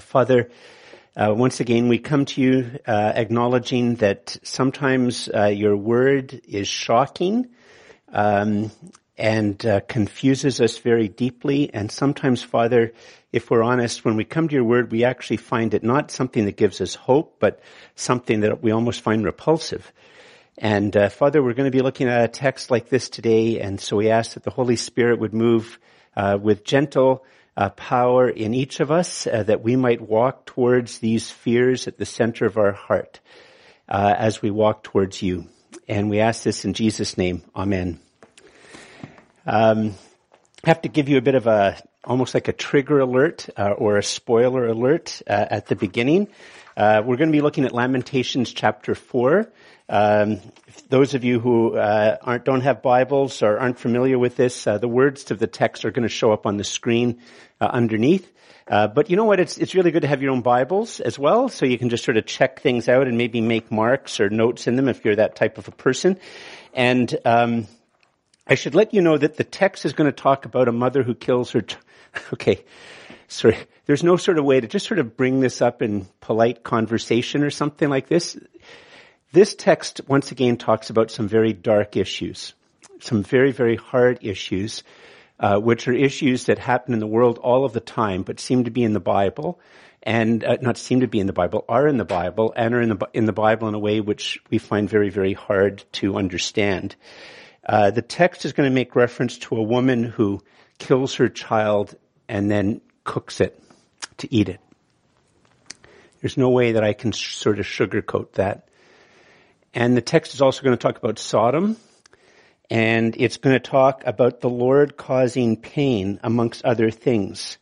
Father, once again, we come to you acknowledging that sometimes your word is shocking and confuses us very deeply. And sometimes, Father, if we're honest, when we come to your word, we actually find it not something that gives us hope, but something that we almost find repulsive. And Father, we're going to be looking at a text like this today, and so we ask that the Holy Spirit would move with gentle power in each of us, that we might walk towards these fears at the center of our heart as we walk towards you. And we ask this in Jesus' name. Amen. I have to give you a bit of a, almost like a trigger alert or a spoiler alert at the beginning. We're going to be looking at Lamentations chapter 4. Those of you who don't have Bibles or aren't familiar with this, the words to the text are going to show up on the screen underneath. But you know what? It's really good to have your own Bibles as well, so you can just sort of check things out and maybe make marks or notes in them if you're that type of a person. And I should let you know that the text is going to talk about a mother who kills her okay. Sorry, there's no sort of way to just sort of bring this up in polite conversation or something like this. This text, once again, talks about some very dark issues, some very, very hard issues, which are issues that happen in the world all of the time, but seem to be in the Bible, and not seem to be in the Bible, are in the Bible, and are in the Bible in a way which we find very, very hard to understand. The text is going to make reference to a woman who kills her child and then cooks it to eat it. There's no way that I can sort of sugarcoat that. And the text is also going to talk about Sodom, and it's going to talk about the Lord causing pain, amongst other things.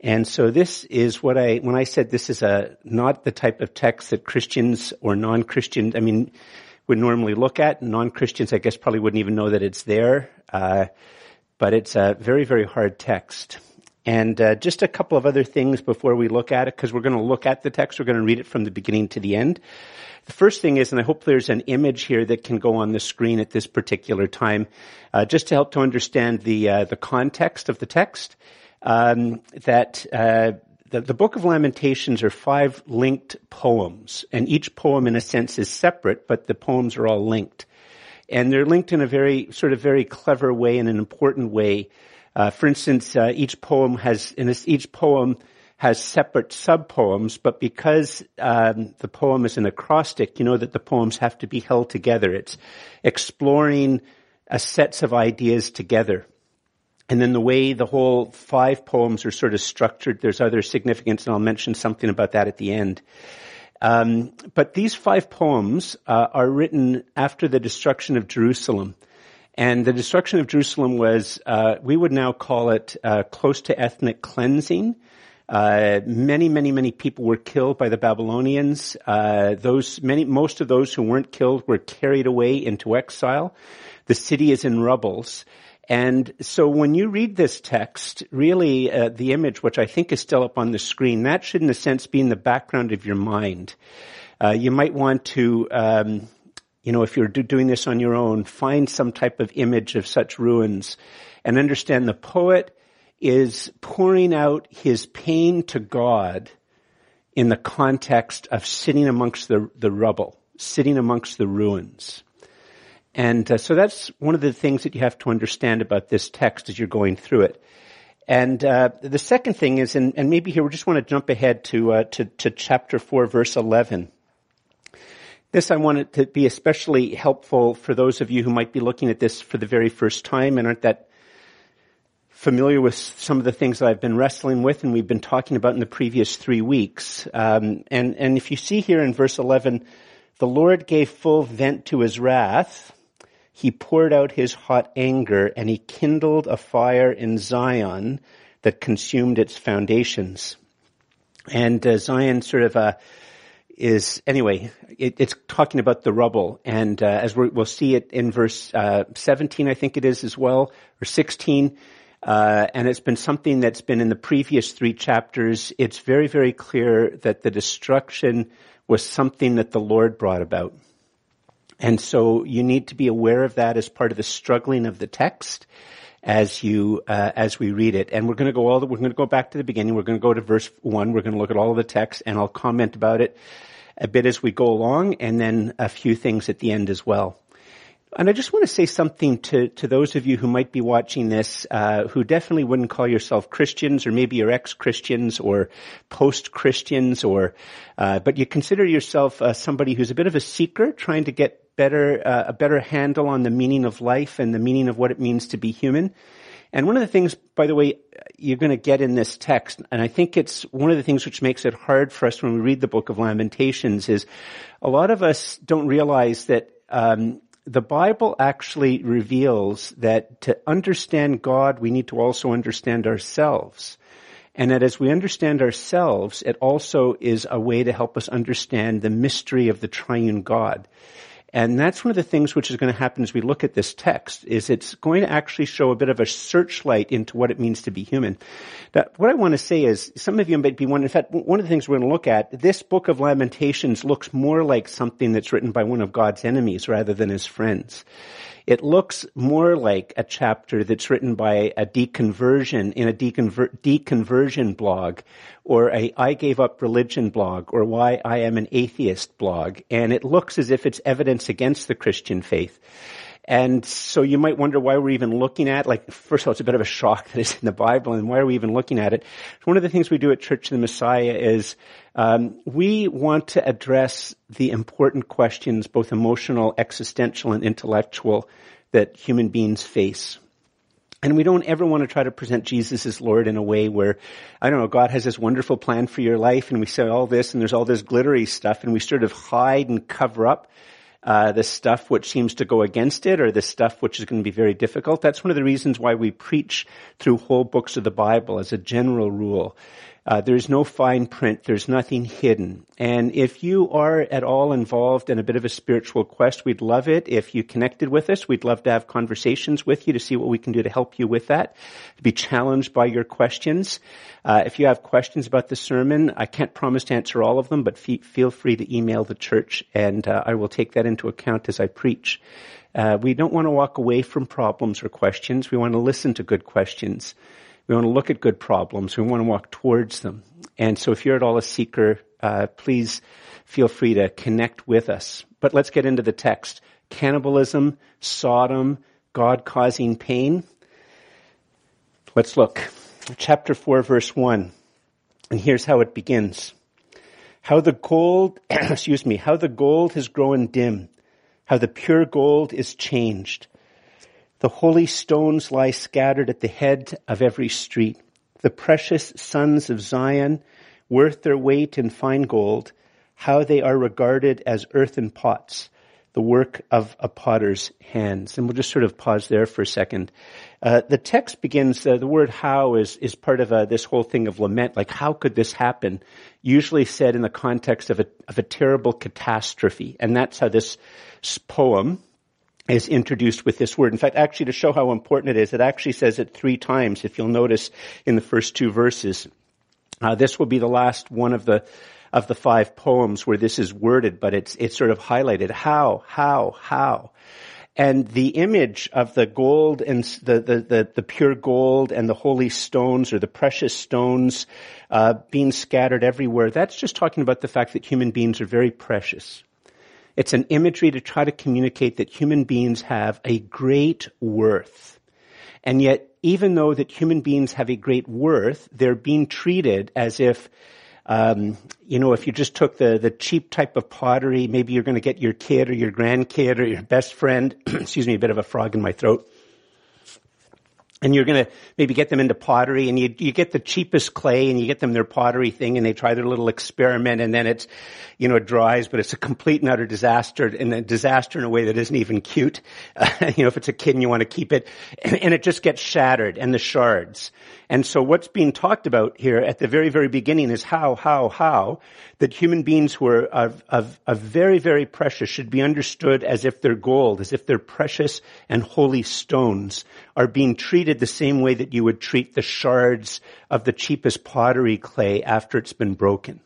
And so this is what when I said this is not the type of text that Christians or non-Christians, would normally look at. Non-Christians, I guess, probably wouldn't even know that it's there, but it's a very, very hard text. And just a couple of other things before we look at it, because we're going to look at the text. We're going to read it from the beginning to the end. The first thing is, and I hope there's an image here that can go on the screen at this particular time, just to help to understand the context of the text, that the Book of Lamentations are 5 linked poems, and each poem, in a sense, is separate, but the poems are all linked. And they're linked in a very sort of very clever way and an important way. For instance, each poem has separate sub-poems, but because the poem is an acrostic, you know that the poems have to be held together. It's exploring sets of ideas together. And then the way the whole 5 poems are sort of structured, there's other significance, and I'll mention something about that at the end. But these 5 poems are written after the destruction of Jerusalem. And the destruction of Jerusalem was, we would now call it close to ethnic cleansing. Many, many, many people were killed by the Babylonians. Most of those who weren't killed were carried away into exile. The city is in rubbles. And so when you read this text, really the image, which I think is still up on the screen, that should in a sense be in the background of your mind. You might want to... if you're doing this on your own, find some type of image of such ruins and understand the poet is pouring out his pain to God in the context of sitting amongst the rubble, sitting amongst the ruins. And so that's one of the things that you have to understand about this text as you're going through it. And the second thing is, and maybe here we just want to jump ahead to chapter 4, verse 11. This I want it to be especially helpful for those of you who might be looking at this for the very first time and aren't that familiar with some of the things that I've been wrestling with and we've been talking about in the previous 3 weeks. And if you see here in verse 11, the Lord gave full vent to his wrath. He poured out his hot anger and he kindled a fire in Zion that consumed its foundations. And Zion sort of it's talking about the rubble, and as we'll see it in verse 17, I think it is as well, or 16, and it's been something that's been in the previous 3 chapters. It's very, very clear that the destruction was something that the Lord brought about. And so you need to be aware of that as part of the struggling of the text. as we read it. And we're going to go back to the beginning. We're going to go to verse 1. We're going to look at all of the text, and I'll comment about it a bit as we go along, and then a few things at the end as well. And I just want to say something to those of you who might be watching this, who definitely wouldn't call yourself Christians, or maybe you're ex-Christians or post-Christians, or but you consider yourself somebody who's a bit of a seeker, trying to get a better handle on the meaning of life and the meaning of what it means to be human. And one of the things, by the way, you're going to get in this text, and I think it's one of the things which makes it hard for us when we read the book of Lamentations, is a lot of us don't realize that the Bible actually reveals that to understand God, we need to also understand ourselves. And that as we understand ourselves, it also is a way to help us understand the mystery of the triune God. And that's one of the things which is going to happen as we look at this text, is it's going to actually show a bit of a searchlight into what it means to be human. Now, what I want to say is, some of you might be wondering, in fact, one of the things we're going to look at, this book of Lamentations looks more like something that's written by one of God's enemies rather than his friends. It looks more like a chapter that's written by a deconversion in a deconversion blog, or a I gave up religion blog, or why I am an atheist blog. And it looks as if it's evidence against the Christian faith. And so you might wonder why we're even looking at, like, first of all, it's a bit of a shock that it's in the Bible, and why are we even looking at it? One of the things we do at Church of the Messiah is we want to address the important questions, both emotional, existential, and intellectual, that human beings face. And we don't ever want to try to present Jesus as Lord in a way where, I don't know, God has this wonderful plan for your life, and we say all this, and there's all this glittery stuff, and we sort of hide and cover up the stuff which seems to go against it, or the stuff which is going to be very difficult. That's one of the reasons why we preach through whole books of the Bible as a general rule. There's no fine print. There's nothing hidden. And if you are at all involved in a bit of a spiritual quest, we'd love it if you connected with us. We'd love to have conversations with you to see what we can do to help you with that, to be challenged by your questions. If you have questions about the sermon, I can't promise to answer all of them, but feel free to email the church, and I will take that into account as I preach. We don't want to walk away from problems or questions. We want to listen to good questions. We want to look at good problems. We want to walk towards them. And so if you're at all a seeker, please feel free to connect with us. But let's get into the text. Cannibalism, Sodom, God causing pain. Let's look. Chapter 4, verse 1. And here's how it begins. How the gold, how the gold has grown dim, how the pure gold is changed. The holy stones lie scattered at the head of every street. The precious sons of Zion, worth their weight in fine gold, how they are regarded as earthen pots, the work of a potter's hands. And we'll just sort of pause there for a second. The text begins, the word how is part of this whole thing of lament, like how could this happen? Usually said in the context of a terrible catastrophe. And that's how this poem is introduced with this word. In fact, actually to show how important it is, it actually says it three times, if you'll notice in the first two verses. This will be the last one of the five poems where this is worded, but it's sort of highlighted. How. And the image of the gold and the pure gold and the holy stones, or the precious stones, being scattered everywhere, that's just talking about the fact that human beings are very precious. It's an imagery to try to communicate that human beings have a great worth. And yet, even though that human beings have a great worth, they're being treated as if, if you just took the cheap type of pottery, maybe you're going to get your kid or your grandkid or your best friend, excuse me, a bit of a frog in my throat, and you're going to maybe get them into pottery, and you get the cheapest clay, and you get them their pottery thing, and they try their little experiment, and then it's, it dries, but it's a complete and utter disaster, and a disaster in a way that isn't even cute. If it's a kid and you want to keep it, and it just gets shattered, and the shards. And so what's being talked about here at the very, very beginning is how, that human beings who are of very, very precious should be understood as if they're gold, as if they're precious and holy stones, are being treated the same way that you would treat the shards of the cheapest pottery clay after it's been broken.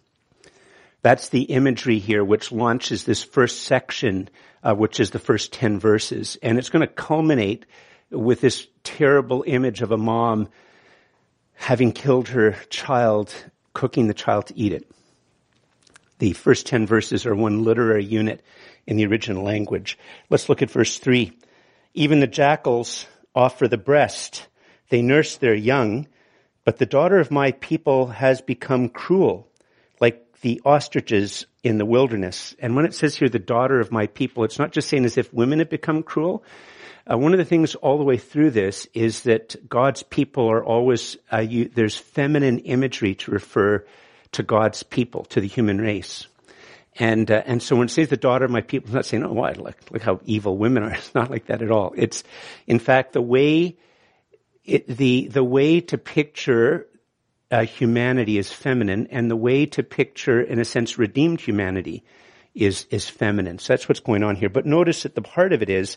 That's the imagery here which launches this first section, which is the first 10 verses. And it's going to culminate with this terrible image of a mom having killed her child, cooking the child to eat it. The first 10 verses are one literary unit in the original language. Let's look at verse 3. Even the jackals offer the breast. They nurse their young, but the daughter of my people has become cruel, like the ostriches in the wilderness. And when it says here, the daughter of my people, it's not just saying as if women have become cruel. One of the things all the way through this is that God's people are always, there's feminine imagery to refer to God's people, to the human race. And so when it says the daughter of my people, it's not saying, oh, why, look how evil women are. It's not like that at all. It's, in fact, the way to picture humanity is feminine, and the way to picture, in a sense, redeemed humanity is feminine. So that's what's going on here. But notice that the part of it is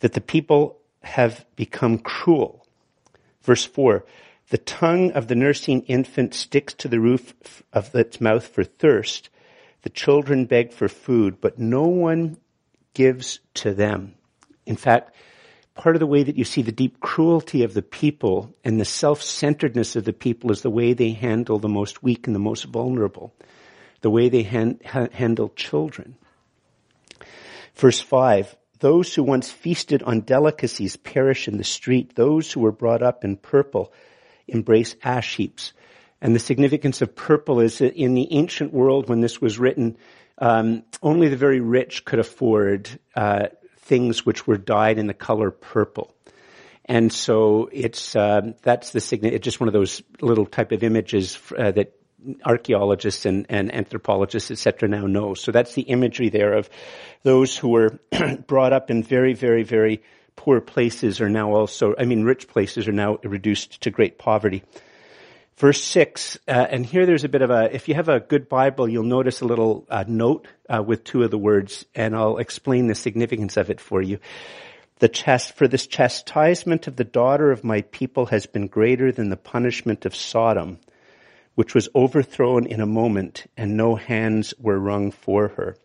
that the people have become cruel. Verse 4, the tongue of the nursing infant sticks to the roof of its mouth for thirst. The children beg for food, but no one gives to them. In fact, part of the way that you see the deep cruelty of the people and the self-centeredness of the people is the way they handle the most weak and the most vulnerable, the way they handle children. Verse 5, those who once feasted on delicacies perish in the street. Those who were brought up in purple embrace ash heaps. And the significance of purple is that in the ancient world, when this was written, only the very rich could afford things which were dyed in the color purple. And so it's that's the it's just one of those little type of images that archaeologists and anthropologists, etc., now know. So that's the imagery there of those who were brought up in very, very, very poor places are now also, rich places are now reduced to great poverty. Verse 6, and here there's a bit of a, if you have a good Bible, you'll notice a little note with two of the words, and I'll explain the significance of it for you. For this chastisement of the daughter of my people has been greater than the punishment of Sodom, which was overthrown in a moment, and no hands were wrung for her.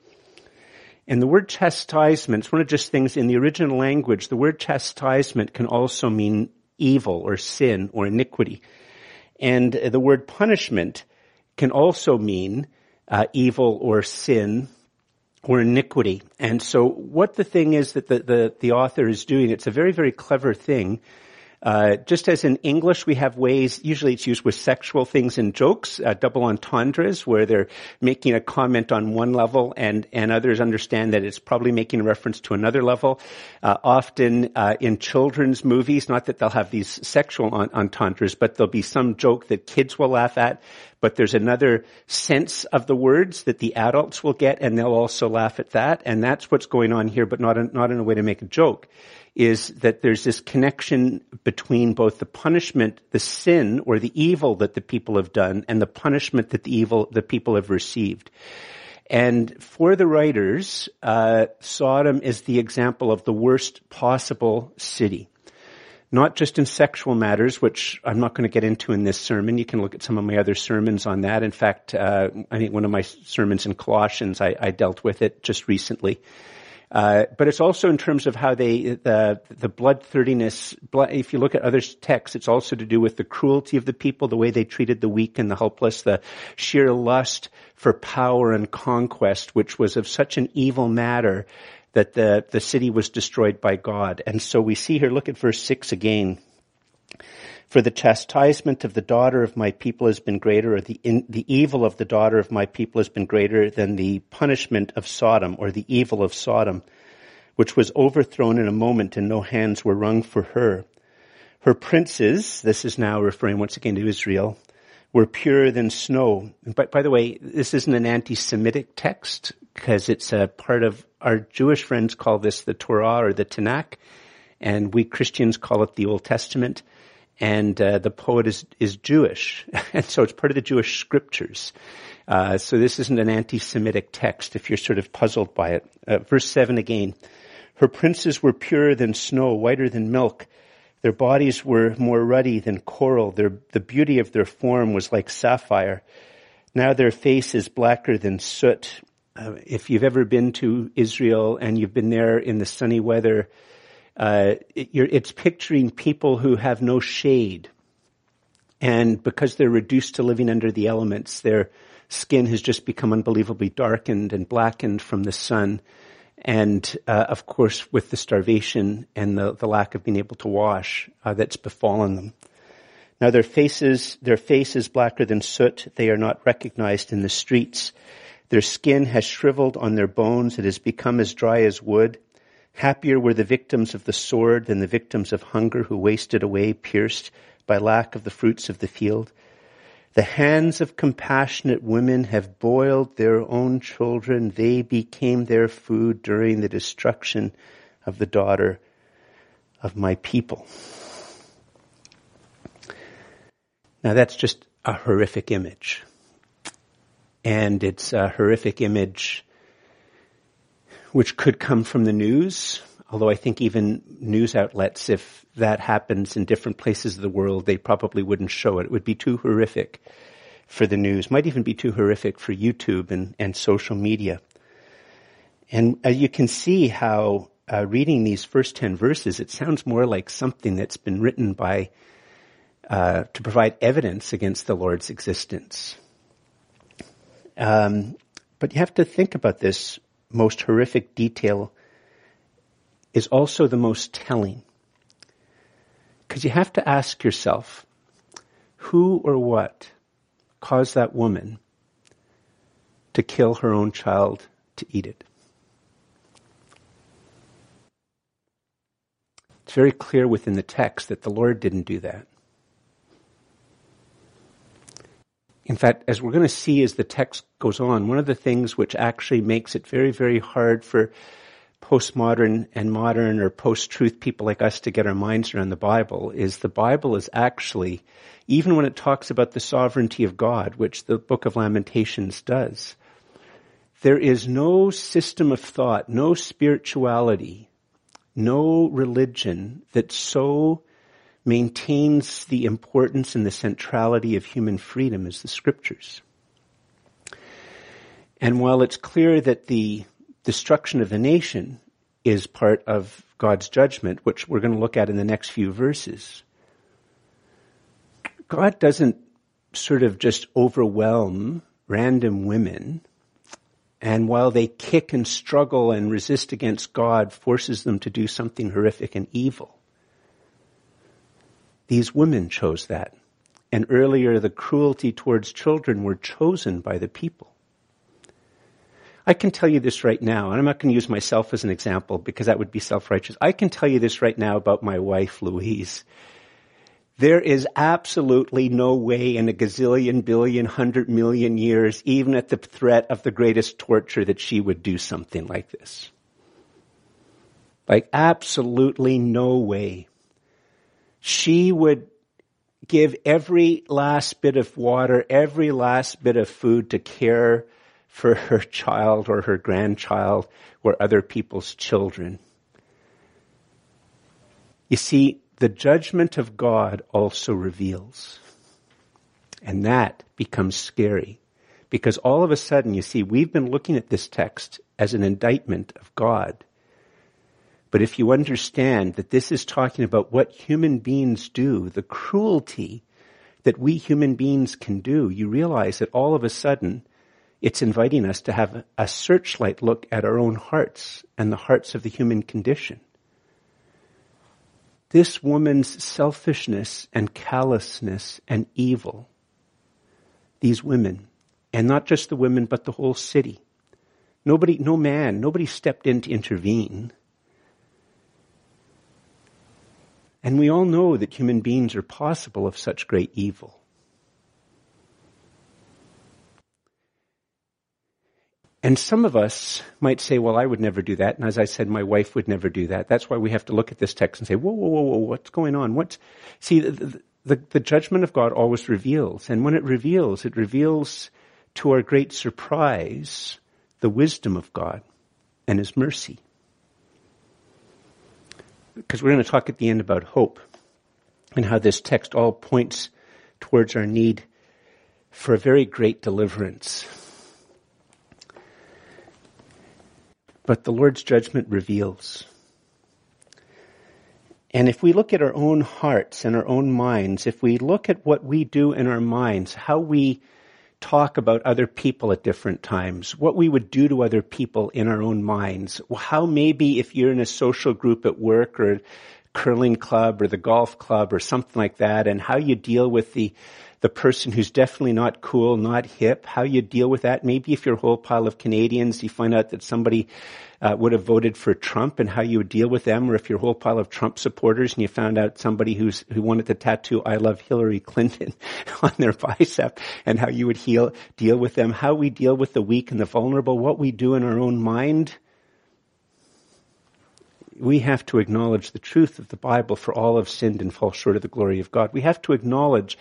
And the word chastisement, it's one of just things in the original language, the word chastisement can also mean evil or sin or iniquity. And the word punishment can also mean evil or sin or iniquity. And so what the thing is that the author is doing, it's a very, very clever thing. Just as in English, we have ways, usually it's used with sexual things and jokes, double entendres, where they're making a comment on one level and others understand that it's probably making a reference to another level. Often, in children's movies, not that they'll have these sexual entendres, but there'll be some joke that kids will laugh at, but there's another sense of the words that the adults will get and they'll also laugh at that. And that's what's going on here, but not in a way to make a joke. Is that there's this connection between both the punishment, the sin or the evil that the people have done, and the punishment that the people have received. And for the writers, Sodom is the example of the worst possible city. Not just in sexual matters, which I'm not going to get into in this sermon. You can look at some of my other sermons on that. In fact, I think one of my sermons in Colossians, I dealt with it just recently. But it's also in terms of how the bloodthirstiness, if you look at other texts, it's also to do with the cruelty of the people, the way they treated the weak and the helpless, the sheer lust for power and conquest, which was of such an evil matter that the city was destroyed by God. And so we see here, look at verse 6 again. For the chastisement of the daughter of my people has been greater, or the evil of the daughter of my people has been greater than the punishment of Sodom, or the evil of Sodom, which was overthrown in a moment and no hands were wrung for her. Her princes, this is now referring once again to Israel, were purer than snow. And by the way, this isn't an anti-Semitic text, because it's a part of, our Jewish friends call this the Torah or the Tanakh, and we Christians call it the Old Testament. And the poet is Jewish, and so it's part of the Jewish scriptures. So this isn't an anti-Semitic text if you're sort of puzzled by it. Verse 7 again, her princes were purer than snow, whiter than milk. Their bodies were more ruddy than coral. The beauty of their form was like sapphire. Now their face is blacker than soot. If you've ever been to Israel and you've been there in the sunny weather, It's picturing people who have no shade. And because they're reduced to living under the elements, their skin has just become unbelievably darkened and blackened from the sun. And of course, with the starvation and the lack of being able to wash that's befallen them. Now their faces blacker than soot. They are not recognized in the streets. Their skin has shriveled on their bones. It has become as dry as wood. Happier were the victims of the sword than the victims of hunger who wasted away, pierced by lack of the fruits of the field. The hands of compassionate women have boiled their own children. They became their food during the destruction of the daughter of my people. Now that's just a horrific image. And it's a horrific image which could come from the news, although I think even news outlets, if that happens in different places of the world, they probably wouldn't show it. It would be too horrific for the news. Might even be too horrific for YouTube and social media. And you can see how reading these first 10 verses, it sounds more like something that's been written by to provide evidence against the Lord's existence. But you have to think about this most horrific detail is also the most telling. Because you have to ask yourself, who or what caused that woman to kill her own child to eat it? It's very clear within the text that the Lord didn't do that. In fact, as we're going to see as the text goes on, one of the things which actually makes it very, very hard for postmodern and modern or post-truth people like us to get our minds around the Bible is actually, even when it talks about the sovereignty of God, which the book of Lamentations does, there is no system of thought, no spirituality, no religion that so maintains the importance and the centrality of human freedom as the Scriptures. And while it's clear that the destruction of the nation is part of God's judgment, which we're going to look at in the next few verses, God doesn't sort of just overwhelm random women, and while they kick and struggle and resist against God, forces them to do something horrific and evil. These women chose that. And earlier, the cruelty towards children were chosen by the people. I can tell you this right now, and I'm not going to use myself as an example because that would be self-righteous. I can tell you this right now about my wife, Louise. There is absolutely no way in a gazillion, billion, 100 million years, even at the threat of the greatest torture, that she would do something like this. Like, absolutely no way. She would give every last bit of water, every last bit of food to care for her child or her grandchild or other people's children. You see, the judgment of God also reveals. And that becomes scary. Because all of a sudden, you see, we've been looking at this text as an indictment of God. But if you understand that this is talking about what human beings do, the cruelty that we human beings can do, you realize that all of a sudden, it's inviting us to have a searchlight look at our own hearts and the hearts of the human condition. This woman's selfishness and callousness and evil, these women, and not just the women, but the whole city. Nobody stepped in to intervene. And we all know that human beings are possible of such great evil. And some of us might say, well, I would never do that. And as I said, my wife would never do that. That's why we have to look at this text and say, whoa, what's going on? See, the judgment of God always reveals. And when it reveals to our great surprise the wisdom of God and His mercy. Because we're going to talk at the end about hope and how this text all points towards our need for a very great deliverance. But the Lord's judgment reveals. And if we look at our own hearts and our own minds, if we look at what we do in our minds, how we talk about other people at different times, what we would do to other people in our own minds, how maybe if you're in a social group at work or a curling club or the golf club or something like that, and how you deal with the person who's definitely not cool, not hip, how you deal with that. Maybe if you're a whole pile of Canadians, you find out that somebody would have voted for Trump and how you would deal with them, or if you're a whole pile of Trump supporters and you found out somebody who wanted to tattoo I love Hillary Clinton on their bicep and how you would deal with them, how we deal with the weak and the vulnerable, what we do in our own mind. We have to acknowledge the truth of the Bible, for all have sinned and fall short of the glory of God. We have to acknowledge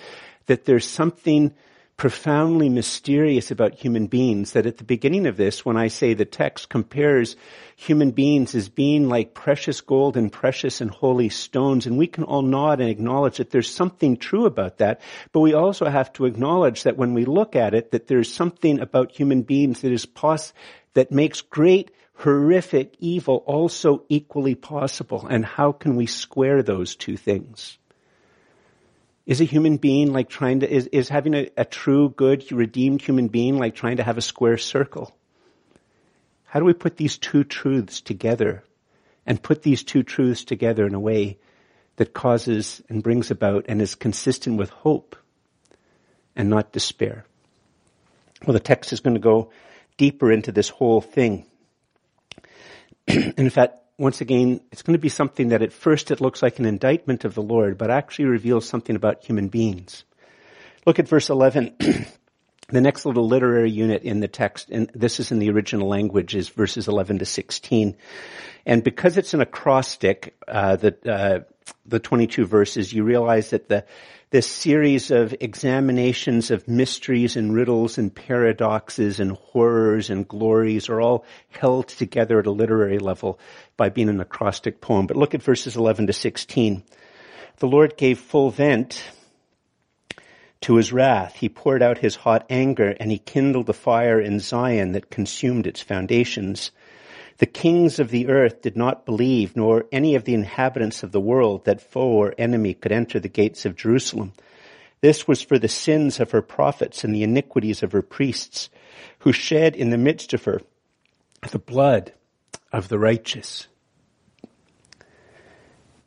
that there's something profoundly mysterious about human beings, that at the beginning of this, when I say the text compares human beings as being like precious gold and precious and holy stones, and we can all nod and acknowledge that there's something true about that, but we also have to acknowledge that when we look at it, that there's something about human beings that is that makes great, horrific evil also equally possible, and how can we square those two things? Is a human being like is having a true, good, redeemed human being like trying to have a square circle? How do we put these two truths together and put these two truths together in a way that causes and brings about and is consistent with hope and not despair? Well, the text is going to go deeper into this whole thing. And in fact, once again, it's going to be something that at first it looks like an indictment of the Lord, but actually reveals something about human beings. Look at verse 11. The next little literary unit in the text, and this is in the original language, is verses 11 to 16. And because it's an acrostic, the 22 verses, you realize that this series of examinations of mysteries and riddles and paradoxes and horrors and glories are all held together at a literary level by being an acrostic poem. But look at verses 11 to 16. The Lord gave full vent to his wrath. He poured out his hot anger, and he kindled the fire in Zion that consumed its foundations. The kings of the earth did not believe, nor any of the inhabitants of the world, that foe or enemy could enter the gates of Jerusalem. This was for the sins of her prophets and the iniquities of her priests, who shed in the midst of her the blood of the righteous.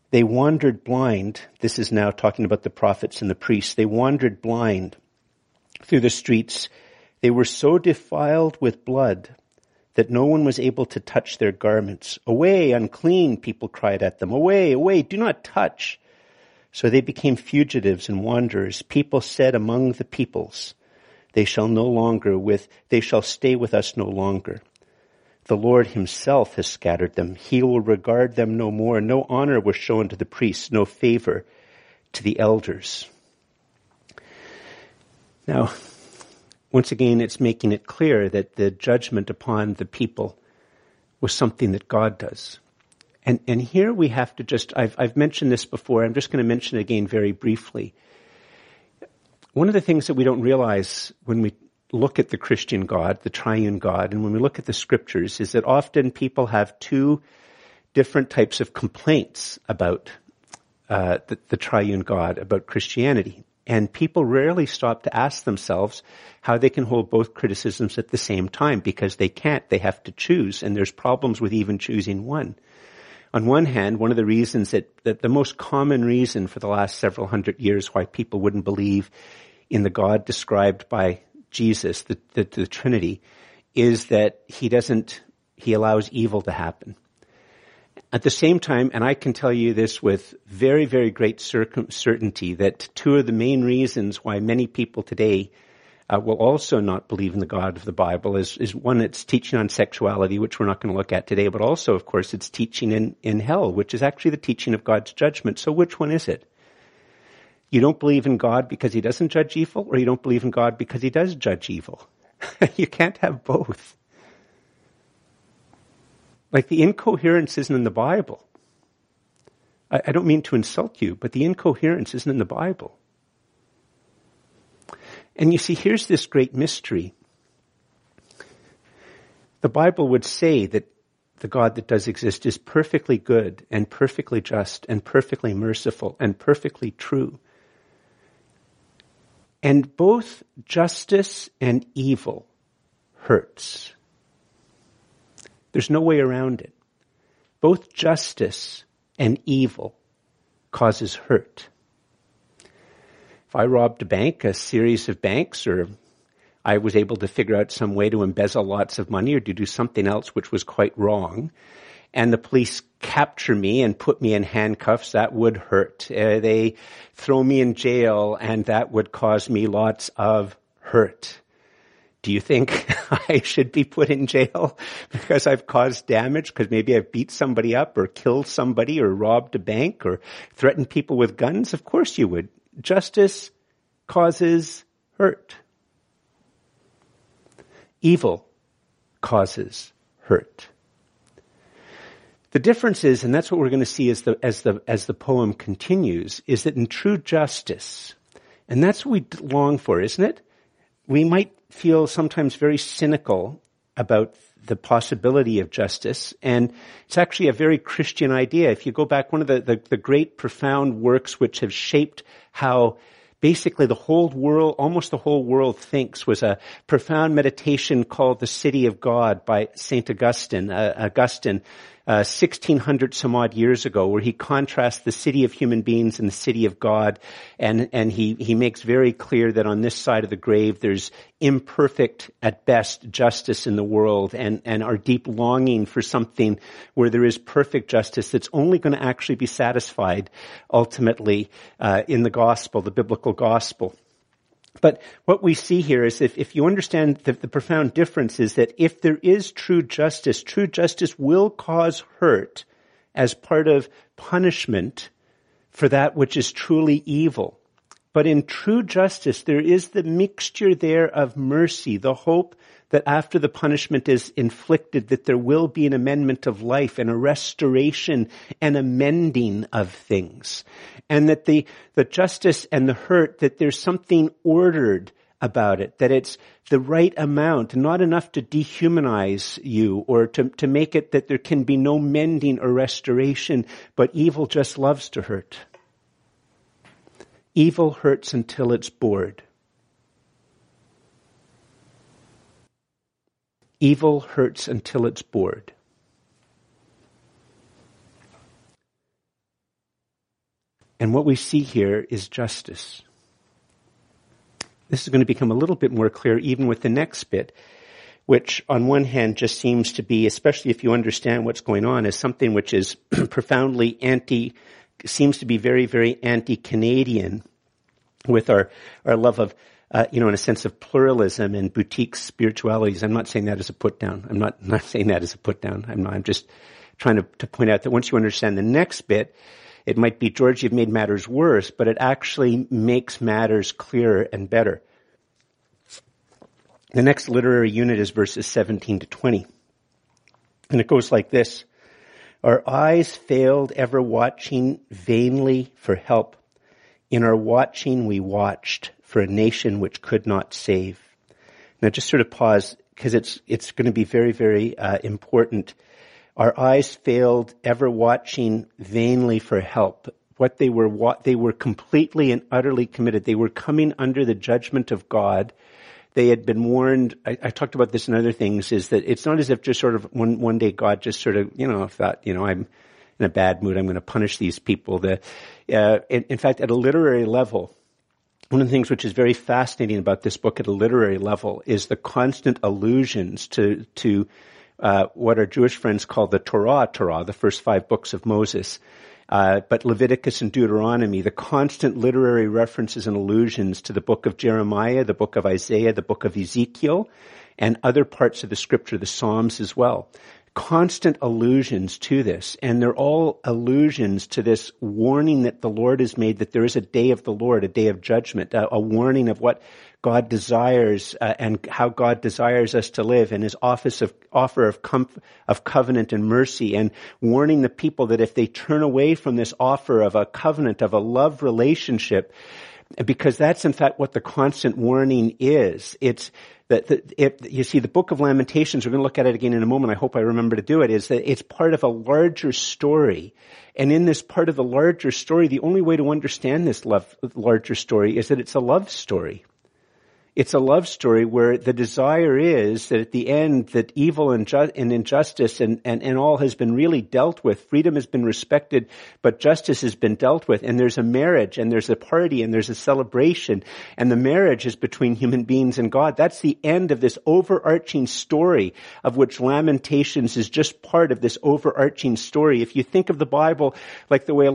They wandered blind. This is now talking about the prophets and the priests. They wandered blind through the streets. They were so defiled with blood that no one was able to touch their garments. Away, unclean, people cried at them. Away, away, do not touch. So they became fugitives and wanderers. People said among the peoples, they shall stay with us no longer. The Lord himself has scattered them. He will regard them no more. No honor was shown to the priests, no favor to the elders. Now, once again, it's making it clear that the judgment upon the people was something that God does. And here we have to I've mentioned this before, I'm just going to mention it again very briefly. One of the things that we don't realize when we look at the Christian God, the triune God, and when we look at the scriptures, is that often people have two different types of complaints about the triune God, about Christianity. And people rarely stop to ask themselves how they can hold both criticisms at the same time, because they can't. They have to choose, and there's problems with even choosing one. On one hand, one of the reasons that the most common reason for the last several hundred years why people wouldn't believe in the God described by Jesus, the Trinity, is that he allows evil to happen. At the same time, and I can tell you this with very, very great certainty, that two of the main reasons why many people today will also not believe in the God of the Bible is one, it's teaching on sexuality, which we're not going to look at today, but also, of course, it's teaching in hell, which is actually the teaching of God's judgment. So which one is it? You don't believe in God because he doesn't judge evil, or you don't believe in God because he does judge evil. You can't have both. Like, the incoherence isn't in the Bible. I don't mean to insult you, but the incoherence isn't in the Bible. And you see, here's this great mystery. The Bible would say that the God that does exist is perfectly good and perfectly just and perfectly merciful and perfectly true. And both justice and evil hurts. There's no way around it. Both justice and evil causes hurt. If I robbed a bank, a series of banks, or I was able to figure out some way to embezzle lots of money or to do something else which was quite wrong, and the police capture me and put me in handcuffs, that would hurt. They throw me in jail, and that would cause me lots of hurt. Do you think I should be put in jail because I've caused damage, because maybe I've beat somebody up or killed somebody or robbed a bank or threatened people with guns? Of course you would. Justice causes hurt. Evil causes hurt. The difference is, and that's what we're going to see as the poem continues, is that in true justice, and that's what we long for, isn't it? We might feel sometimes very cynical about the possibility of justice, and it's actually a very Christian idea. If you go back, one of the great profound works which have shaped how basically the whole world, almost the whole world thinks, was a profound meditation called The City of God by St. Augustine, 1600 some odd years ago, where he contrasts the city of human beings and the city of God, and he makes very clear that on this side of the grave there's imperfect at best justice in the world, and our deep longing for something where there is perfect justice that's only going to actually be satisfied ultimately in the gospel, the biblical gospel. But what we see here is if you understand the profound difference is that if there is true justice will cause hurt as part of punishment for that which is truly evil. But in true justice, there is the mixture there of mercy, the hope that after the punishment is inflicted, that there will be an amendment of life and a restoration and a mending of things. And that the justice and the hurt, that there's something ordered about it, that it's the right amount, not enough to dehumanize you or to make it that there can be no mending or restoration, but evil just loves to hurt. Evil hurts until it's bored. Evil hurts until it's bored. And what we see here is justice. This is going to become a little bit more clear even with the next bit, which on one hand just seems to be, especially if you understand what's going on, is something which is profoundly seems to be very, very anti-Canadian with our love of in a sense of pluralism and boutique spiritualities. I'm not saying that as a put down. I'm not saying that as a put down. I'm just trying to point out that once you understand the next bit, it might be, George, you've made matters worse, but it actually makes matters clearer and better. The next literary unit is verses 17 to 20. And it goes like this. Our eyes failed, ever watching vainly for help. In our watching, we watched for a nation which could not save. Now just sort of pause, because it's going to be very, very important. Our eyes failed, ever watching vainly for help. They were completely and utterly committed. They were coming under the judgment of God. They had been warned. I talked about this in other things, is that it's not as if just sort of one day God just sort of, thought, I'm in a bad mood, I'm going to punish these people. In fact, at a literary level, one of the things which is very fascinating about this book at a literary level is the constant allusions to what our Jewish friends call the Torah, the first 5 books of Moses, but Leviticus and Deuteronomy, the constant literary references and allusions to the book of Jeremiah, the book of Isaiah, the book of Ezekiel, and other parts of the scripture, the Psalms as well. Constant allusions to this, and they're all allusions to this warning that the Lord has made, that there is a day of the Lord, a day of judgment, a warning of what God desires and how God desires us to live, and his offer of covenant and mercy, and warning the people that if they turn away from this offer of a covenant, of a love relationship, because that's in fact what the constant warning is. It's the book of Lamentations, we're going to look at it again in a moment, I hope I remember to do it, is that it's part of a larger story. And in this part of the larger story, the only way to understand this larger story is that it's a love story. It's a love story where the desire is that at the end that evil and injustice and all has been really dealt with. Freedom has been respected, but justice has been dealt with. And there's a marriage and there's a party and there's a celebration. And the marriage is between human beings and God. That's the end of this overarching story of which Lamentations is just part of this overarching story. If you think of the Bible like the way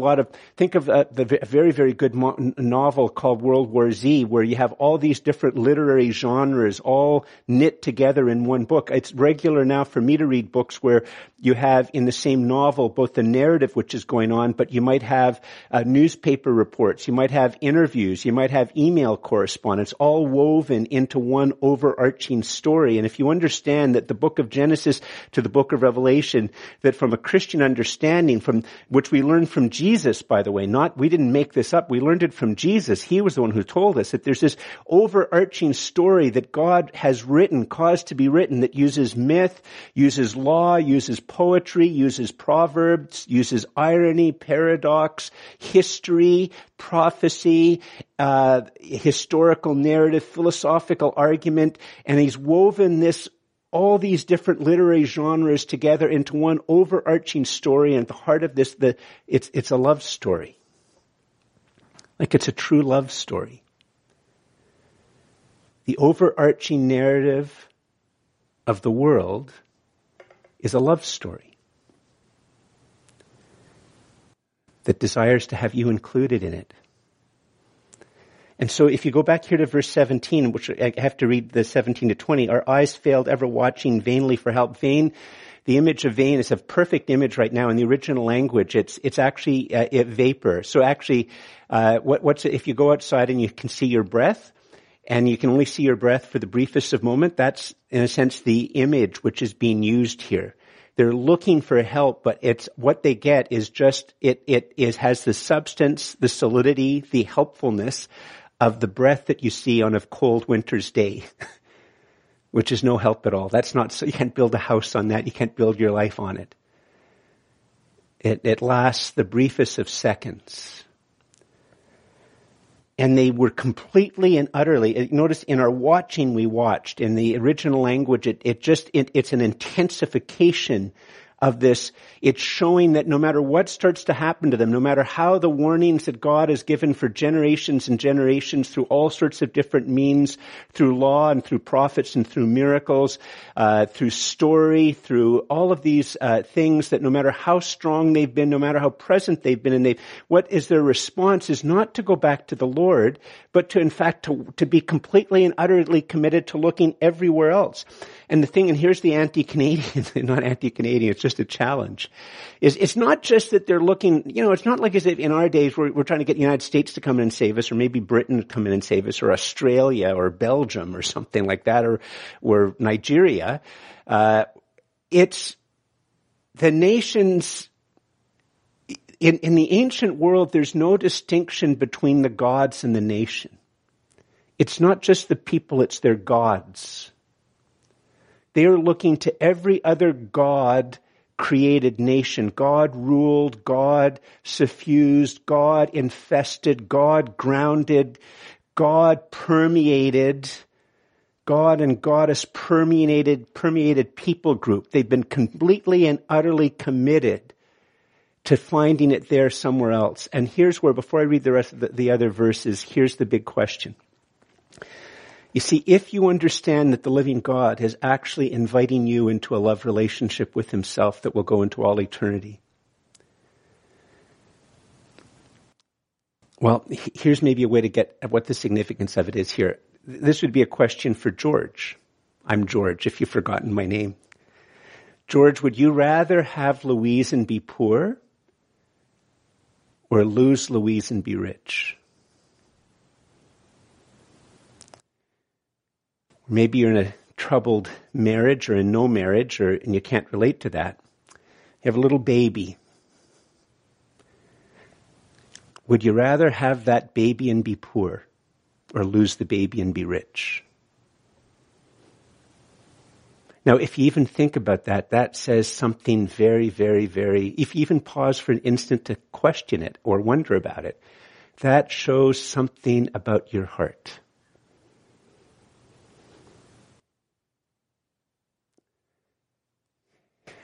think of the very, very good novel called World War Z, where you have all these different literary genres all knit together in one book. It's regular now for me to read books where you have in the same novel both the narrative which is going on, but you might have newspaper reports, you might have interviews, you might have email correspondence, all woven into one overarching story. And if you understand that the book of Genesis to the book of Revelation, that from a Christian understanding, from which we learned from Jesus, by the way, we didn't make this up, we learned it from Jesus. He was the one who told us that there's this overarching story that God has written, caused to be written, that uses myth, uses law, uses poetry, uses proverbs, uses irony, paradox, history, prophecy, historical narrative, philosophical argument, and he's woven all these different literary genres together into one overarching story. And at the heart of this, it's a love story. Like it's a true love story. The overarching narrative of the world is a love story that desires to have you included in it. And so if you go back here to verse 17, which I have to read the 17 to 20, our eyes failed, ever watching vainly for help. Vain, the image of vain is a perfect image right now in the original language. It's actually vapor. So actually, if you go outside and you can see your breath, and you can only see your breath for the briefest of moment, that's, in a sense, the image which is being used here. They're looking for help, but it's what they get is just, it has the substance, the solidity, the helpfulness of the breath that you see on a cold winter's day, which is no help at all. That's not, so you can't build a house on that. You can't build your life on it. It lasts the briefest of seconds. And they were completely and utterly, notice in our watching we watched, in the original language, it's an intensification of this. It's showing that no matter what starts to happen to them, no matter how the warnings that God has given for generations and generations through all sorts of different means, through law and through prophets and through miracles, through story, through all of these things, that no matter how strong they've been, no matter how present they've been, what is their response is not to go back to the Lord, but to, in fact, to be completely and utterly committed to looking everywhere else. And the thing, and here's the anti-Canadian, not anti-Canadian, it's just a challenge, is it's not just that they're looking, it's not like as if in our days we're trying to get the United States to come in and save us, or maybe Britain to come in and save us, or Australia or Belgium or something like that, or Nigeria. It's the nations. In the ancient world, there's no distinction between the gods and the nation. It's not just the people, it's their gods. They are looking to every other god created nation, God ruled, God suffused, God infested, God grounded, God permeated, God and goddess permeated people group. They've been completely and utterly committed to finding it there somewhere else. And here's where, before I read the rest of the other verses, here's the big question. You see, if you understand that the living God is actually inviting you into a love relationship with himself that will go into all eternity. Well, here's maybe a way to get at what the significance of it is here. This would be a question for George. I'm George, if you've forgotten my name. George, would you rather have Louise and be poor, or lose Louise and be rich? Maybe you're in a troubled marriage or in no marriage, and you can't relate to that. You have a little baby. Would you rather have that baby and be poor, or lose the baby and be rich? Now, if you even think about that, that says something very, very, very, if you even pause for an instant to question it or wonder about it, that shows something about your heart.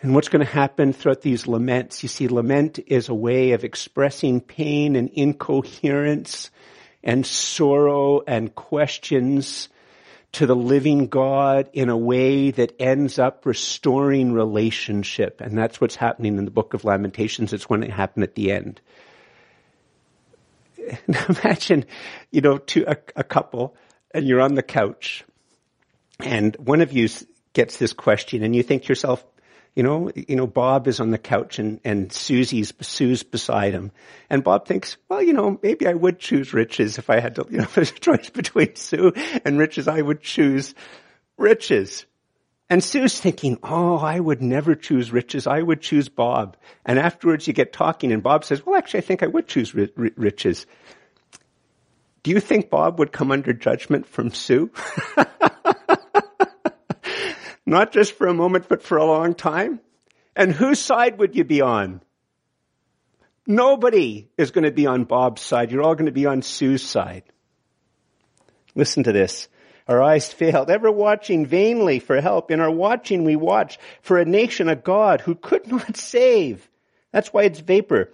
And what's going to happen throughout these laments? You see, lament is a way of expressing pain and incoherence and sorrow and questions to the living God in a way that ends up restoring relationship. And that's what's happening in the book of Lamentations. It's going to happen at the end. Now imagine, you know, a couple, and you're on the couch, and one of you gets this question, and you think to yourself, you know, Bob is on the couch and Sue's beside him. And Bob thinks, well, you know, maybe I would choose riches if I had to, you know, if there's a choice between Sue and riches, I would choose riches. And Sue's thinking, oh, I would never choose riches. I would choose Bob. And afterwards you get talking and Bob says, well, actually, I think I would choose riches. Do you think Bob would come under judgment from Sue? Not just for a moment, but for a long time. And whose side would you be on? Nobody is going to be on Bob's side. You're all going to be on Sue's side. Listen to this. Our eyes failed, ever watching vainly for help. In our watching, we watch for a nation, a God who could not save. That's why it's vapor.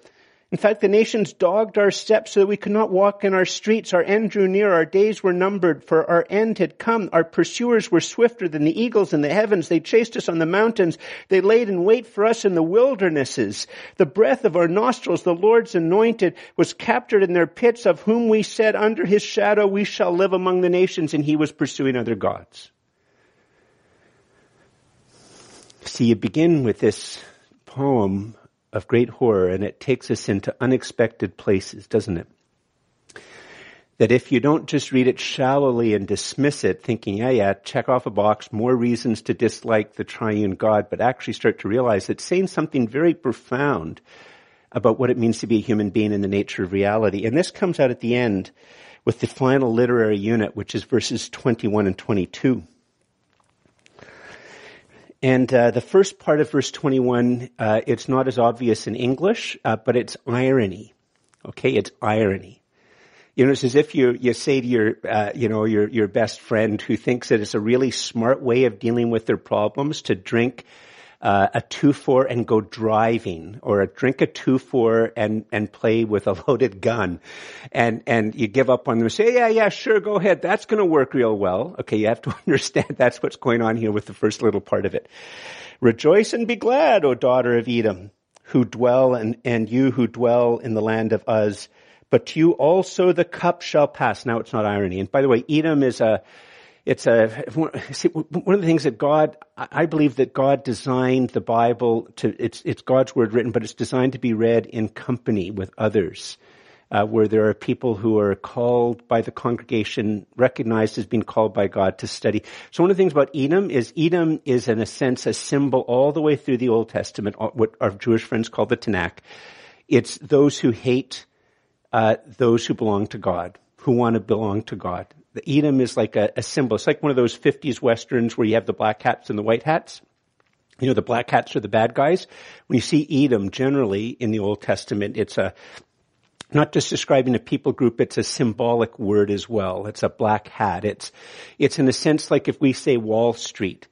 In fact, the nations dogged our steps so that we could not walk in our streets. Our end drew near. Our days were numbered, for our end had come. Our pursuers were swifter than the eagles in the heavens. They chased us on the mountains. They laid in wait for us in the wildernesses. The breath of our nostrils, the Lord's anointed, was captured in their pits, of whom we said, under his shadow we shall live among the nations. And he was pursuing other gods. See, you begin with this poem of great horror, and it takes us into unexpected places, doesn't it? That if you don't just read it shallowly and dismiss it, thinking, yeah, check off a box, more reasons to dislike the triune God, but actually start to realize it's saying something very profound about what it means to be a human being and the nature of reality. And this comes out at the end with the final literary unit, which is verses 21 and 22. And the first part of verse 21, it's not as obvious in English, but it's irony. Okay, it's irony. You know, it's as if you say to your best friend who thinks that it's a really smart way of dealing with their problems to drink a 2-4 and go driving, or drink a 2-4 and play with a loaded gun. And you give up on them and say, yeah, sure, go ahead. That's going to work real well. Okay, you have to understand that's what's going on here with the first little part of it. Rejoice and be glad, O daughter of Edom, who dwell and you who dwell in the land of Uz. But to you also the cup shall pass. Now it's not irony. And by the way, Edom is one of the things that God, I believe that God designed the Bible it's God's word written, but it's designed to be read in company with others, where there are people who are called by the congregation, recognized as being called by God to study. So one of the things about Edom is in a sense a symbol all the way through the Old Testament, what our Jewish friends call the Tanakh. It's those who hate, those who belong to God, who want to belong to God. The Edom is like a symbol. It's like one of those 50s Westerns where you have the black hats and the white hats. You know, the black hats are the bad guys. When you see Edom generally in the Old Testament, it's not just describing a people group, it's a symbolic word as well. It's a black hat. It's in a sense like if we say Wall Street.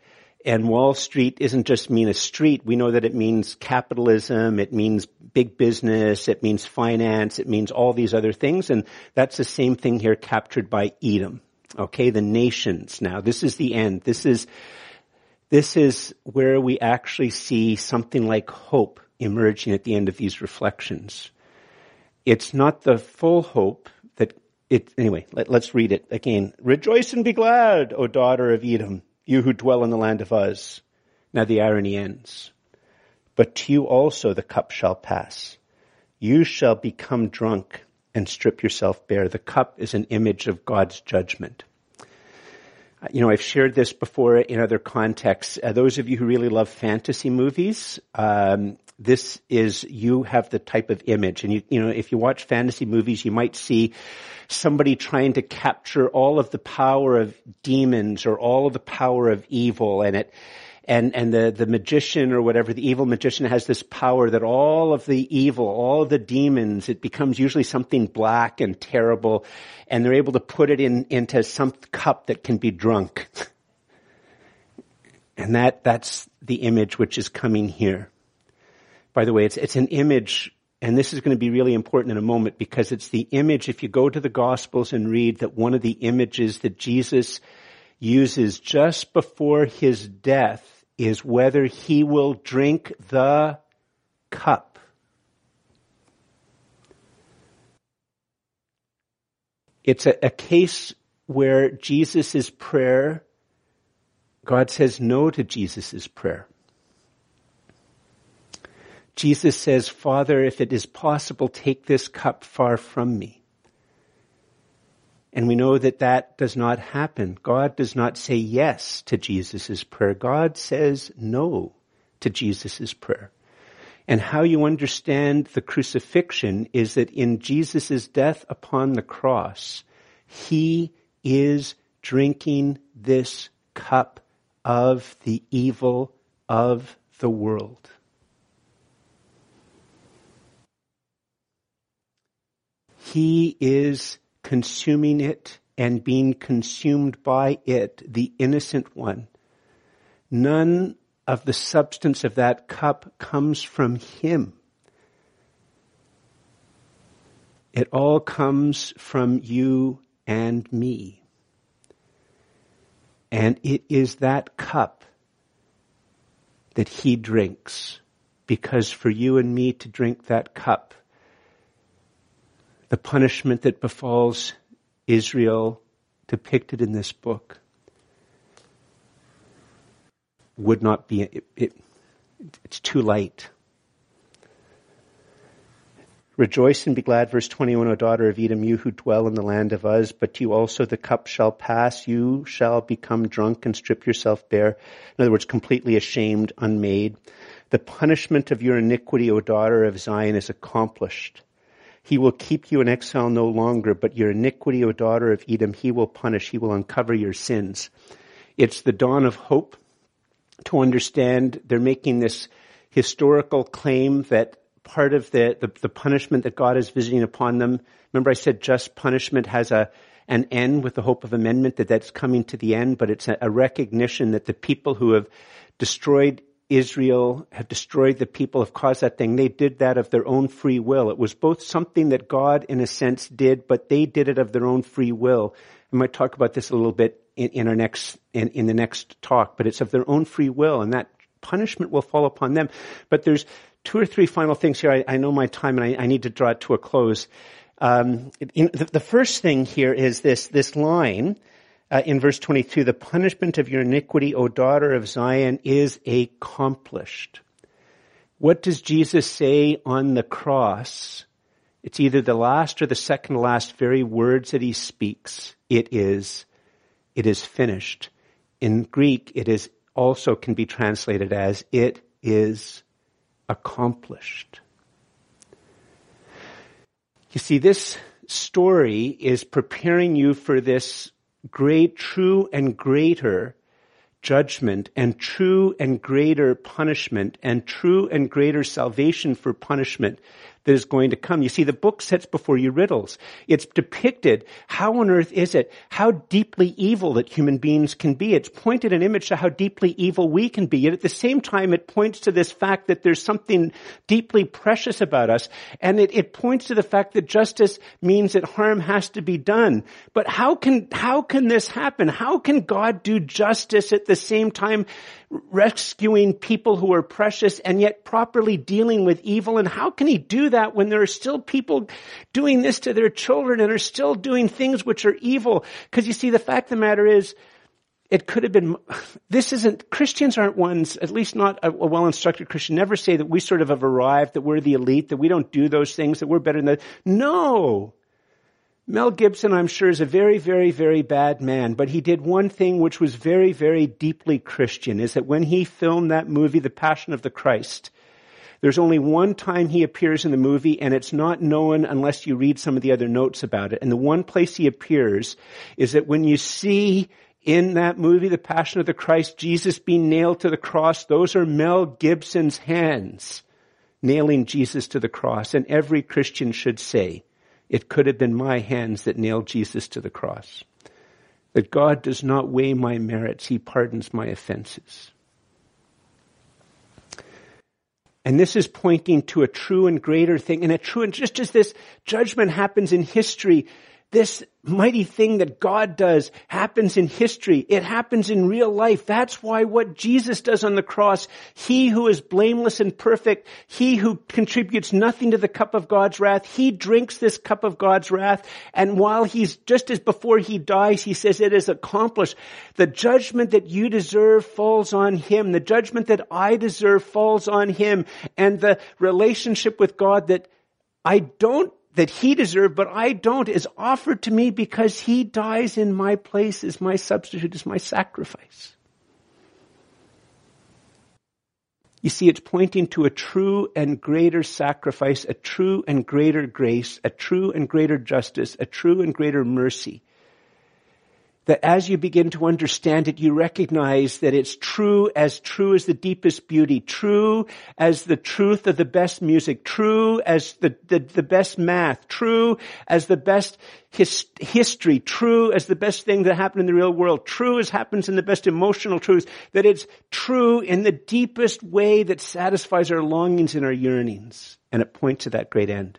And Wall Street isn't just mean a street. We know that it means capitalism, it means big business, it means finance, it means all these other things. And that's the same thing here captured by Edom. Okay, the nations. Now, this is the end. This is where we actually see something like hope emerging at the end of these reflections. It's not the full hope that it, anyway, let's read it again. Rejoice and be glad, O daughter of Edom, you who dwell in the land of Uz. Now the irony ends. But to you also the cup shall pass. You shall become drunk and strip yourself bare. The cup is an image of God's judgment. You know, I've shared this before in other contexts. Those of you who really love fantasy movies, this is, you have the type of image. And you know, if you watch fantasy movies, you might see somebody trying to capture all of the power of demons or all of the power of evil. And it, And the magician or whatever, the evil magician has this power that all of the evil, all of the demons, it becomes usually something black and terrible, and they're able to put it into some cup that can be drunk. And that's the image which is coming here. By the way, it's an image, and this is going to be really important in a moment, because it's the image, if you go to the Gospels and read that one of the images that Jesus uses just before his death is whether he will drink the cup. It's a case where Jesus' prayer, God says no to Jesus' prayer. Jesus says, Father, if it is possible, take this cup far from me. And we know that that does not happen. God does not say yes to Jesus' prayer. God says no to Jesus' prayer. And how you understand the crucifixion is that in Jesus' death upon the cross, he is drinking this cup of the evil of the world. He is consuming it and being consumed by it, the innocent one. None of the substance of that cup comes from him. It all comes from you and me. And it is that cup that he drinks, because for you and me to drink that cup, the punishment that befalls Israel, depicted in this book, would not be, it's too light. Rejoice and be glad, verse 21, O daughter of Edom, you who dwell in the land of Uz, but to you also the cup shall pass, you shall become drunk and strip yourself bare. In other words, completely ashamed, unmade. The punishment of your iniquity, O daughter of Zion, is accomplished. He will keep you in exile no longer, but your iniquity, O daughter of Edom, he will punish. He will uncover your sins. It's the dawn of hope to understand. They're making this historical claim that part of the punishment that God is visiting upon them. Remember I said just punishment has an end with the hope of amendment, that's coming to the end, but it's a recognition that the people who have destroyed Israel, have destroyed the people, have caused that thing. They did that of their own free will. It was both something that God, in a sense, did, but they did it of their own free will. I might talk about this a little bit in the next talk, but it's of their own free will, and that punishment will fall upon them. But there's two or three final things here. I know my time, and I need to draw it to a close. The first thing here is this line. In verse 22, the punishment of your iniquity, O daughter of Zion, is accomplished. What does Jesus say on the cross? It's either the last or the second to last very words that he speaks. It is finished. In Greek, it is also can be translated as, it is accomplished. You see, this story is preparing you for this great, true and greater judgment, and true and greater punishment, and true and greater salvation for punishment that is going to come. You see, the book sets before you riddles. It's depicted, how on earth is it, how deeply evil that human beings can be. It's pointed an image to how deeply evil we can be. Yet at the same time, it points to this fact that there's something deeply precious about us. And it points to the fact that justice means that harm has to be done. But how can this happen? How can God do justice at the same time rescuing people who are precious and yet properly dealing with evil? And how can he do that when there are still people doing this to their children and are still doing things which are evil? Because you see, the fact of the matter is, it could have been, Christians aren't ones, at least not a well-instructed Christian, never say that we sort of have arrived, that we're the elite, that we don't do those things, that we're better than that. No! Mel Gibson, I'm sure, is a very, very, very bad man, but he did one thing which was very, very deeply Christian, is that when he filmed that movie, The Passion of the Christ, there's only one time he appears in the movie, and it's not known unless you read some of the other notes about it. And the one place he appears is that when you see in that movie, The Passion of the Christ, Jesus being nailed to the cross, those are Mel Gibson's hands nailing Jesus to the cross. And every Christian should say, it could have been my hands that nailed Jesus to the cross. That God does not weigh my merits, he pardons my offenses. And this is pointing to a true and greater thing, and a true, and just as this judgment happens in history, this mighty thing that God does happens in history. It happens in real life. That's why what Jesus does on the cross, he who is blameless and perfect, he who contributes nothing to the cup of God's wrath, he drinks this cup of God's wrath. And while he's, just as before he dies, he says, it is accomplished. The judgment that you deserve falls on him. The judgment that I deserve falls on him. And the relationship with God that I don't, that he deserved, but I don't, is offered to me because he dies in my place as my substitute, as my sacrifice. You see, it's pointing to a true and greater sacrifice, a true and greater grace, a true and greater justice, a true and greater mercy. That as you begin to understand it, you recognize that it's true as the deepest beauty, true as the truth of the best music, true as the best math, true as the best history, true as the best thing that happened in the real world, true as happens in the best emotional truths, that it's true in the deepest way that satisfies our longings and our yearnings. And it points to that great end.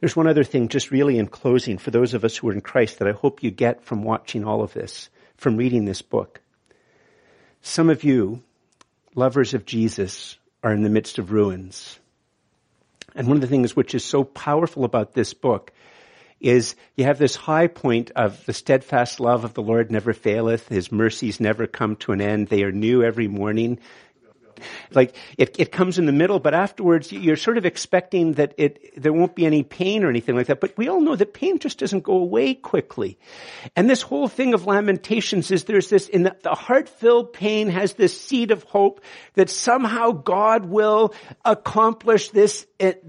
There's one other thing, just really in closing, for those of us who are in Christ, that I hope you get from watching all of this, from reading this book. Some of you, lovers of Jesus, are in the midst of ruins. And one of the things which is so powerful about this book is you have this high point of the steadfast love of the Lord never faileth, his mercies never come to an end, they are new every morning. Like it comes in the middle, but afterwards you're sort of expecting that there won't be any pain or anything like that. But we all know that pain just doesn't go away quickly. And this whole thing of Lamentations is there's this, in the heart-filled pain has this seed of hope that somehow God will accomplish this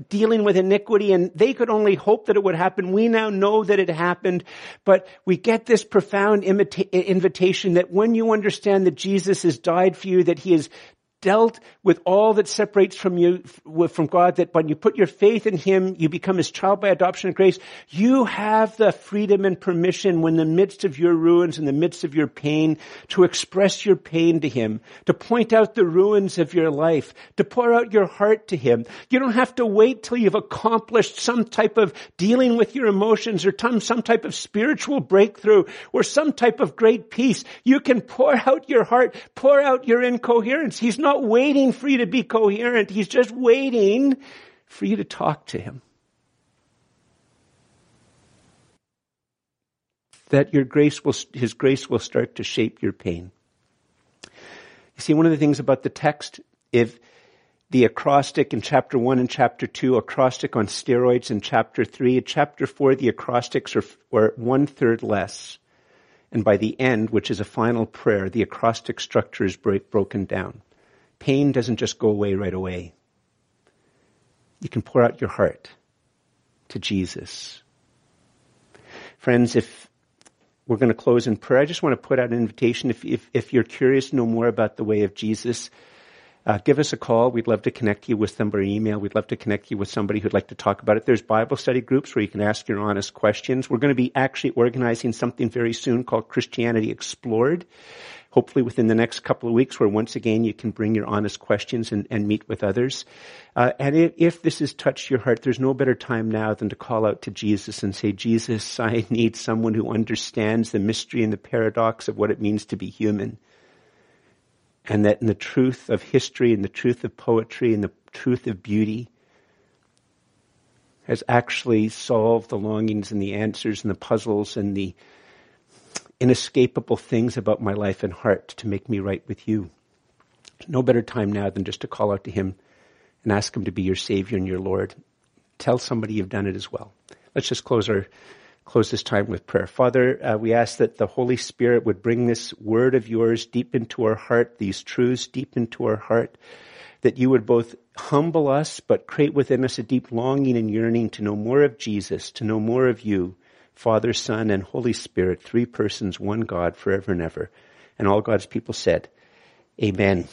dealing with iniquity, and they could only hope that it would happen. We now know that it happened, but we get this profound invitation that when you understand that Jesus has died for you, that he is dealt with all that separates from God, that when you put your faith in him, you become his child by adoption and grace. You have the freedom and permission when in the midst of your ruins, in the midst of your pain, to express your pain to him, to point out the ruins of your life, to pour out your heart to him. You don't have to wait till you've accomplished some type of dealing with your emotions or some type of spiritual breakthrough or some type of great peace. You can pour out your heart, pour out your incoherence. He's not waiting for you to be coherent. He's just waiting for you to talk to him. That his grace will start to shape your pain. You see, one of the things about the text, if the acrostic in chapter 1 and chapter 2, acrostic on steroids in chapter 3, chapter 4, the acrostics are 1/3 less. And by the end, which is a final prayer, the acrostic structure is broken down. Pain doesn't just go away right away. You can pour out your heart to Jesus. Friends, if we're going to close in prayer, I just want to put out an invitation. If you're curious to know more about the way of Jesus, give us a call. We'd love to connect you with somebody, email. We'd love to connect you with somebody who'd like to talk about it. There's Bible study groups where you can ask your honest questions. We're going to be actually organizing something very soon called Christianity Explored. Hopefully within the next couple of weeks, where once again you can bring your honest questions and meet with others. And if this has touched your heart, there's no better time now than to call out to Jesus and say, Jesus, I need someone who understands the mystery and the paradox of what it means to be human. And that in the truth of history and the truth of poetry and the truth of beauty has actually solved the longings and the answers and the puzzles and the inescapable things about my life and heart to make me right with you. There's no better time now than just to call out to him and ask him to be your Savior and your Lord. Tell somebody you've done it as well. Let's just close this time with prayer. Father, we ask that the Holy Spirit would bring this word of yours deep into our heart, these truths deep into our heart, that you would both humble us but create within us a deep longing and yearning to know more of Jesus, to know more of you, Father, Son, and Holy Spirit, three persons, one God, forever and ever. And all God's people said, Amen.